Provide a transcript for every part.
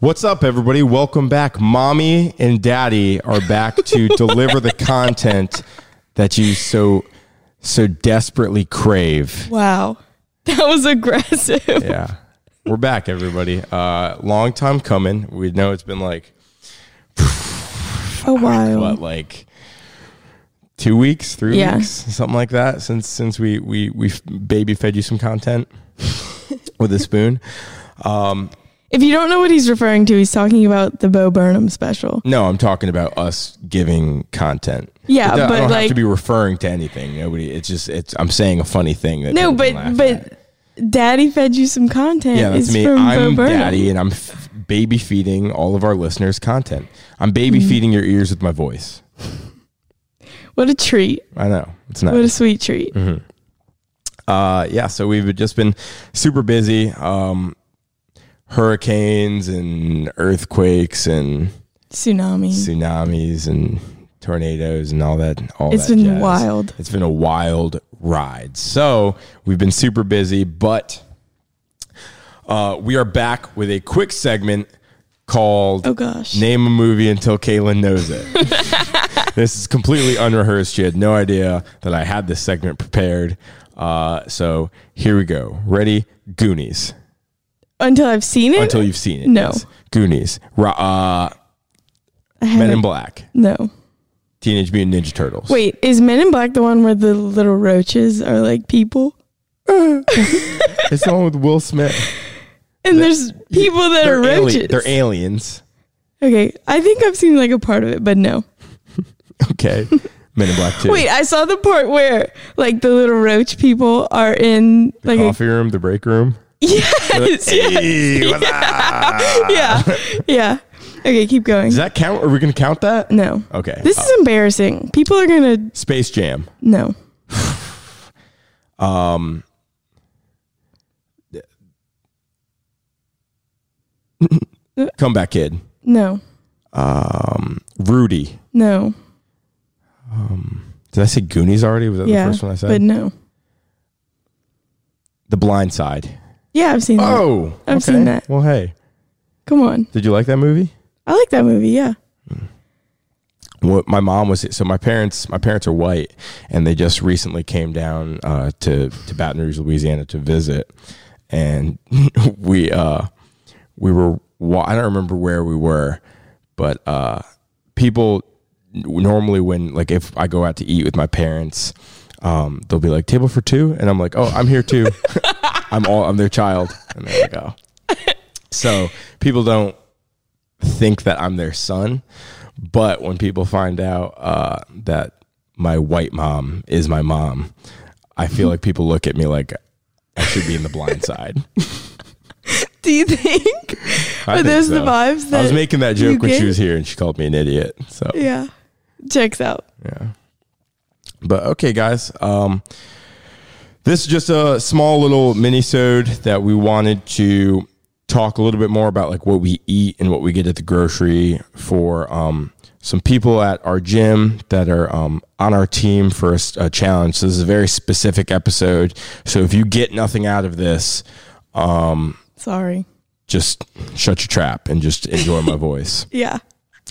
What's up, everybody? Welcome back. Mommy and Daddy are back to deliver the content that you so desperately crave. Wow. That was aggressive. Yeah. We're back, everybody. Long time coming. We know it's been like a while. What, like 2 weeks, 3 weeks, something like that since we baby fed you some content with a spoon. If you don't know what he's referring to, he's talking about the Bo Burnham special. No, I'm talking about us giving content. Yeah, but I don't have to be referring to anything. Nobody. It's just I'm saying a funny thing. That no, but Daddy fed you some content. Yeah, that's me. I'm Daddy, and I'm baby feeding all of our listeners content. I'm baby feeding your ears with my voice. What a treat! I know, it's nice. What a sweet treat. Mm-hmm. Yeah. So we've just been super busy. Hurricanes and earthquakes and tsunamis and tornadoes and all that. It's been wild. It's been a wild ride. So we've been super busy, but we are back with a quick segment called Name a Movie Until Kaylin Knows It. This is completely unrehearsed. She had no idea that I had this segment prepared. So here we go. Ready? Goonies. Until I've seen it? Until you've seen it. No. Yes. Goonies. Men in Black. No. Teenage Mutant Ninja Turtles. Wait, is Men in Black the one where the little roaches are like people? It's the one with Will Smith. And there's people that are roaches. They're aliens. Okay. I think I've seen like a part of it, but no. Okay. Men in Black 2. Wait, I saw the part where like the little roach people are in like the coffee room, the break room. Yes. Yeah. Okay, keep going. Does that count? Are we going to count that? No. Okay. This is embarrassing. People are going to... Space Jam. No. Comeback Kid. No. Rudy. No. Did I say Goonies already? Was that the first one I said? But no. The Blind Side. Yeah, I've seen that. Oh, I've seen that. Well, hey. Come on. Did you like that movie? I like that movie, yeah. Well, my mom was... So my parents are white, and they just recently came down to Baton Rouge, Louisiana to visit. And we were... I don't remember where we were, but people normally when... Like, if I go out to eat with my parents... they'll be like, table for two, and I'm like, oh, I'm here too. I'm their child, and there we go. So people don't think that I'm their son, but when people find out that my white mom is my mom, I feel like people look at me like I should be in The Blind Side. Do you think? Are those the vibes? I was making that joke when she was here, and she called me an idiot. So yeah, checks out. Yeah. But okay, guys, this is just a small little mini-sode that we wanted to talk a little bit more about, like what we eat and what we get at the grocery for some people at our gym that are on our team for a challenge. So this is a very specific episode. So if you get nothing out of this, sorry, just shut your trap and just enjoy my voice. Yeah,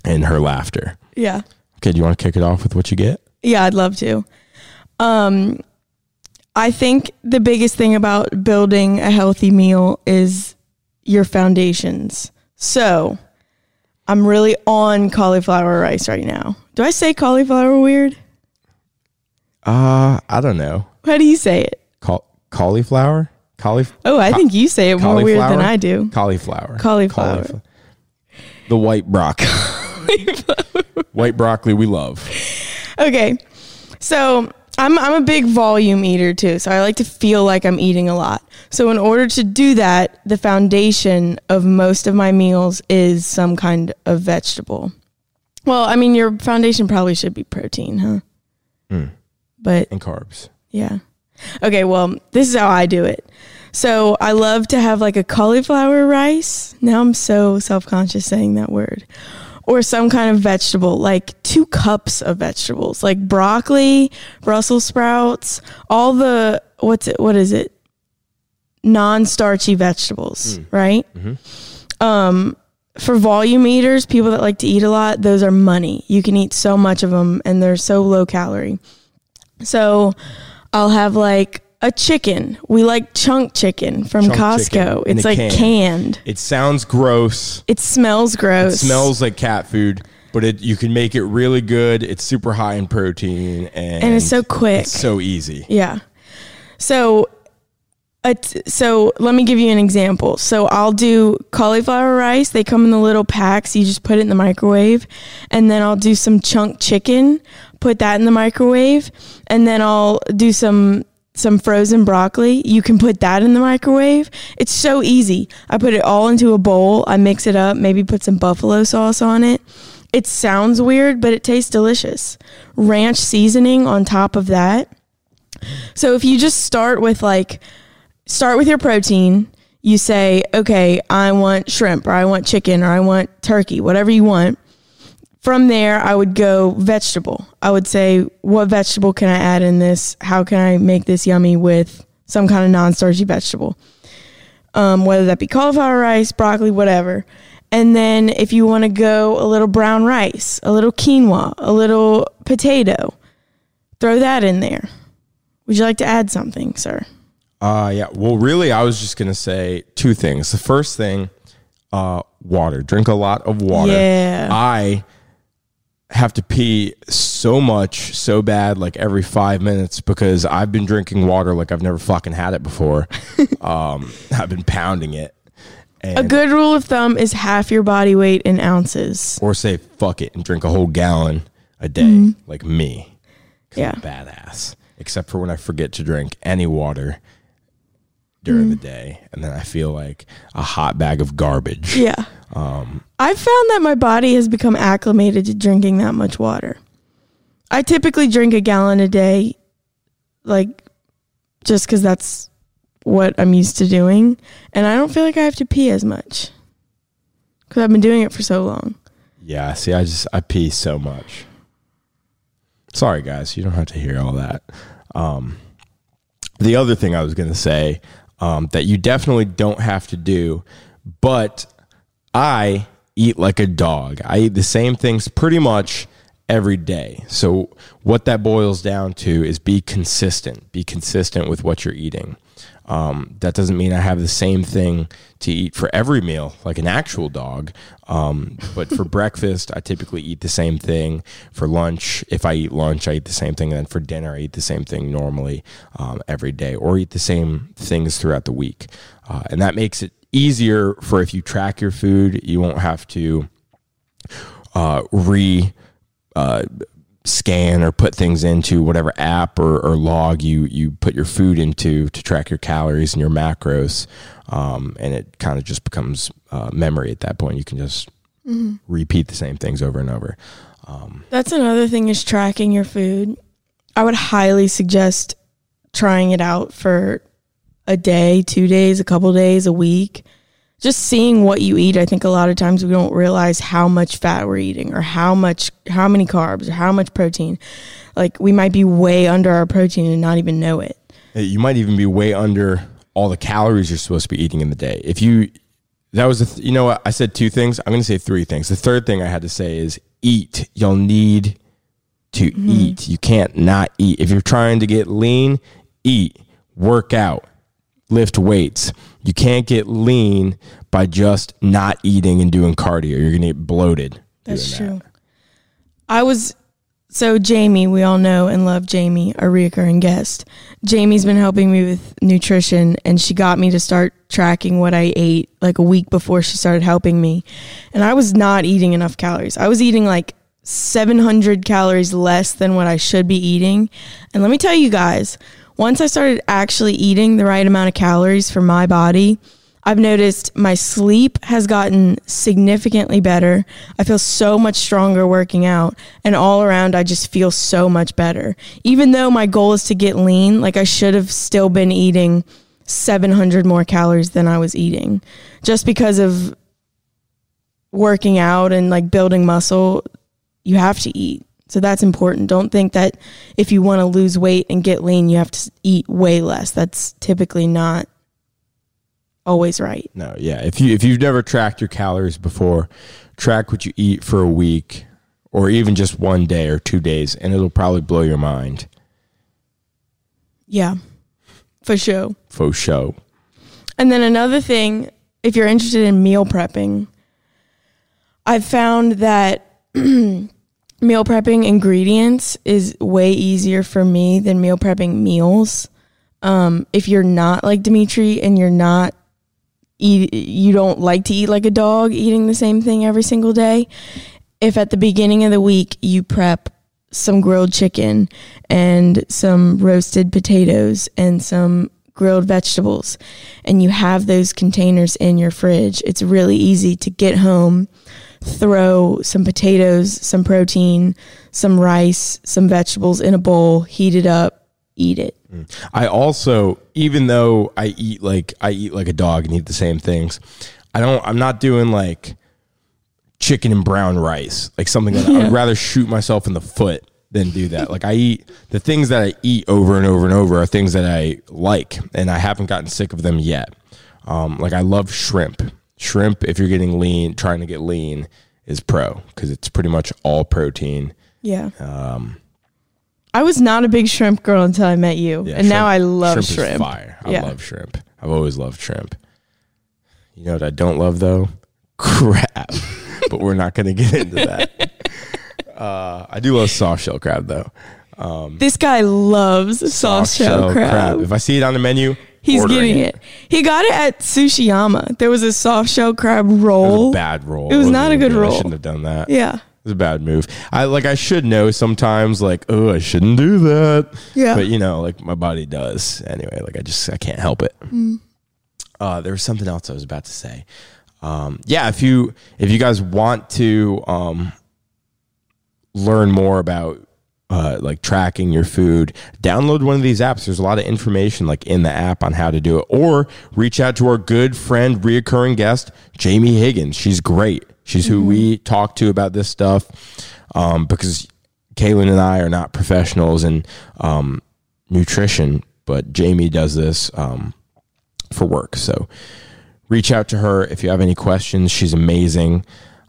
and her laughter. Yeah. Okay, do you want to kick it off with what you get? Yeah, I'd love to. I think the biggest thing about building a healthy meal is your foundations. So I'm really on cauliflower rice right now. Do I say cauliflower weird? I don't know. How do you say it? Cauliflower? Oh, I think you say it more weird than I do. Cauliflower. The white broccoli. White broccoli we love. Okay, so I'm a big volume eater too, so I like to feel like I'm eating a lot. So in order to do that, the foundation of most of my meals is some kind of vegetable. Well, I mean, your foundation probably should be protein, huh? And carbs. Yeah. Okay, well, this is how I do it. So I love to have like a cauliflower rice. Now I'm so self-conscious saying that word. Or some kind of vegetable, like 2 cups of vegetables, like broccoli, Brussels sprouts, all the, what is it? Non-starchy vegetables, right? Mm-hmm. for volume eaters, people that like to eat a lot, those are money. You can eat so much of them, and they're so low calorie. So I'll have like a chicken. We like chunk chicken from Costco. It's like canned. It sounds gross. It smells gross. It smells like cat food, but you can make it really good. It's super high in protein. And it's so quick. It's so easy. Yeah. So let me give you an example. So I'll do cauliflower rice. They come in the little packs. You just put it in the microwave. And then I'll do some chunk chicken, put that in the microwave. And then I'll do some frozen broccoli. You can put that in the microwave. It's so easy. I put it all into a bowl. I mix it up, maybe put some buffalo sauce on it. It sounds weird, but it tastes delicious. Ranch seasoning on top of that. So if you just start with your protein, you say, okay, I want shrimp, or I want chicken, or I want turkey, whatever you want. From there, I would go vegetable. I would say, what vegetable can I add in this? How can I make this yummy with some kind of non-starchy vegetable? Whether that be cauliflower rice, broccoli, whatever. And then if you want to go a little brown rice, a little quinoa, a little potato, throw that in there. Would you like to add something, sir? Yeah. Well, really, I was just going to say two things. The first thing, water. Drink a lot of water. Yeah. I have to pee so much, so bad, like every 5 minutes, because I've been drinking water like I've never fucking had it before. I've been pounding it. And a good rule of thumb is half your body weight in ounces. Or say, fuck it, and drink a whole gallon a day, like me. Yeah. I'm badass. Except for when I forget to drink any water during the day. And then I feel like a hot bag of garbage. Yeah. I've found that my body has become acclimated to drinking that much water. I typically drink a gallon a day, like just because that's what I'm used to doing. And I don't feel like I have to pee as much because I've been doing it for so long. Yeah. See, I pee so much. Sorry, guys. You don't have to hear all that. The other thing I was going to say that you definitely don't have to do, but I eat like a dog. I eat the same things pretty much every day. So what that boils down to is be consistent. Be consistent with what you're eating. That doesn't mean I have the same thing to eat for every meal, like an actual dog. But for breakfast, I typically eat the same thing. For lunch, if I eat lunch, I eat the same thing. And then for dinner, I eat the same thing normally every day, or eat the same things throughout the week. And that makes it easier for if you track your food, you won't have to scan or put things into whatever app or log you put your food into to track your calories and your macros. And it kind of just becomes memory at that point. You can just repeat the same things over and over. That's another thing, is tracking your food. I would highly suggest trying it out for a day, 2 days, a couple days, a week. Just seeing what you eat. I think a lot of times we don't realize how much fat we're eating, or how many carbs, or how much protein. Like, we might be way under our protein and not even know it. You might even be way under all the calories you're supposed to be eating in the day. You know what? I said two things. I'm going to say three things. The third thing I had to say is eat. You'll need to eat. You can't not eat. If you're trying to get lean, eat, work out, lift weights. You can't get lean by just not eating and doing cardio. You're going to get bloated. That's true. Jamie, we all know and love Jamie, our recurring guest. Jamie's been helping me with nutrition, and she got me to start tracking what I ate like a week before she started helping me. And I was not eating enough calories. I was eating like 700 calories less than what I should be eating. And let me tell you guys, once I started actually eating the right amount of calories for my body, I've noticed my sleep has gotten significantly better. I feel so much stronger working out, and all around, I just feel so much better. Even though my goal is to get lean, like, I should have still been eating 700 more calories than I was eating. Just because of working out and like building muscle, you have to eat. So that's important. Don't think that if you want to lose weight and get lean, you have to eat way less. That's typically not always right. No, yeah. If you've never tracked your calories before, track what you eat for a week or even just one day or 2 days, and it'll probably blow your mind. Yeah, for sure. For sure. And then another thing, if you're interested in meal prepping, I've found that meal prepping ingredients is way easier for me than meal prepping meals. If you're not like Dimitri and you don't like to eat like a dog eating the same thing every single day, if at the beginning of the week you prep some grilled chicken and some roasted potatoes and some grilled vegetables and you have those containers in your fridge, it's really easy to get home, throw some potatoes, some protein, some rice, some vegetables in a bowl, heat it up, eat it. I also, even though I eat like a dog and eat the same things, I'm not doing like chicken and brown rice, like something that I'd rather shoot myself in the foot than do that. Like I eat the things that I eat over and over and over are things that I like, and I haven't gotten sick of them yet. Like I love shrimp. Shrimp, if you're getting lean, trying to get lean, is pro because it's pretty much all protein. Yeah. I was not a big shrimp girl until I met you, yeah, and shrimp, now I love shrimp. Is fire. I love shrimp. I've always loved shrimp. You know what I don't love though? Crab. But we're not going to get into that. I do love soft shell crab though. This guy loves soft shell crab. If I see it on the menu, he's getting it. He got it at Sushiyama. There was a soft shell crab roll. It was a bad roll. It was not a good roll. I shouldn't have done that. Yeah. It was a bad move. I should know sometimes, like, oh, I shouldn't do that. Yeah. But, you know, like, my body does. Anyway, like, I can't help it. Mm. There was something else I was about to say. Yeah, if you guys want to learn more about, like, tracking your food, download one of these apps. There's a lot of information, like, in the app on how to do it. Or reach out to our good friend, reoccurring guest, Jamie Higgins. She's great. She's who we talk to about this stuff, because Kaylin and I are not professionals in nutrition, but Jamie does this for work. So reach out to her if you have any questions. She's amazing.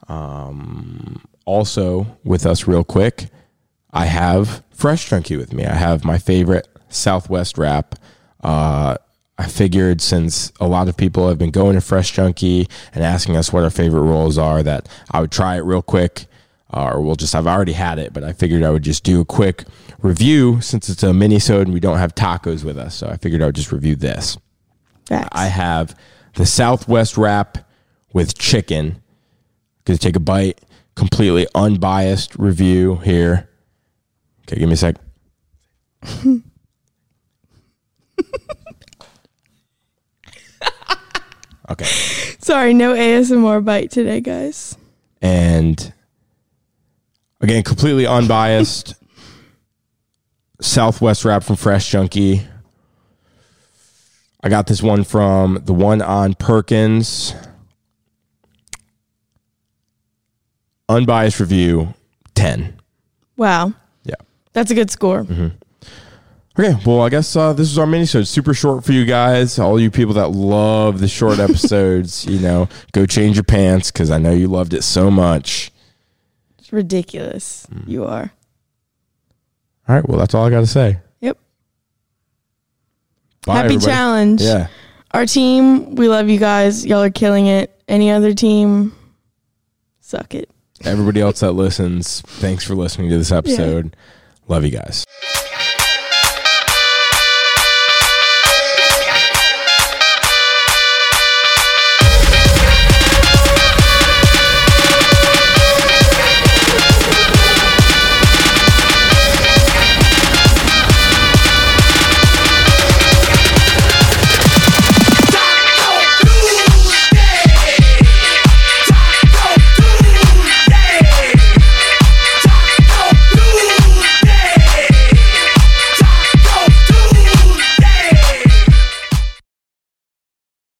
Also with us real quick, I have Fresh Junkie with me. I have my favorite Southwest wrap. I figured since a lot of people have been going to Fresh Junkie and asking us what our favorite rolls are, that I would try it real quick, I've already had it, but I figured I would just do a quick review since it's a mini-sode and we don't have tacos with us. So I figured I would just review this. Facts. I have the Southwest wrap with chicken. Gonna take a bite. Completely unbiased review here. Okay, give me a sec. Okay. Sorry, no ASMR bite today, guys. And again, completely unbiased Southwest wrap from Fresh Junkie. I got this one from the one on Perkins. Unbiased review, 10. Wow. Yeah. That's a good score. Mm-hmm. Okay, well, I guess this is our mini-sode. Super short for you guys. All you people that love the short episodes, you know, go change your pants because I know you loved it so much. It's ridiculous. You are. All right, well, that's all I got to say. Yep. Bye, Happy everybody. Challenge. Yeah. Our team, we love you guys. Y'all are killing it. Any other team, suck it. Everybody else that listens, thanks for listening to this episode. Yeah. Love you guys.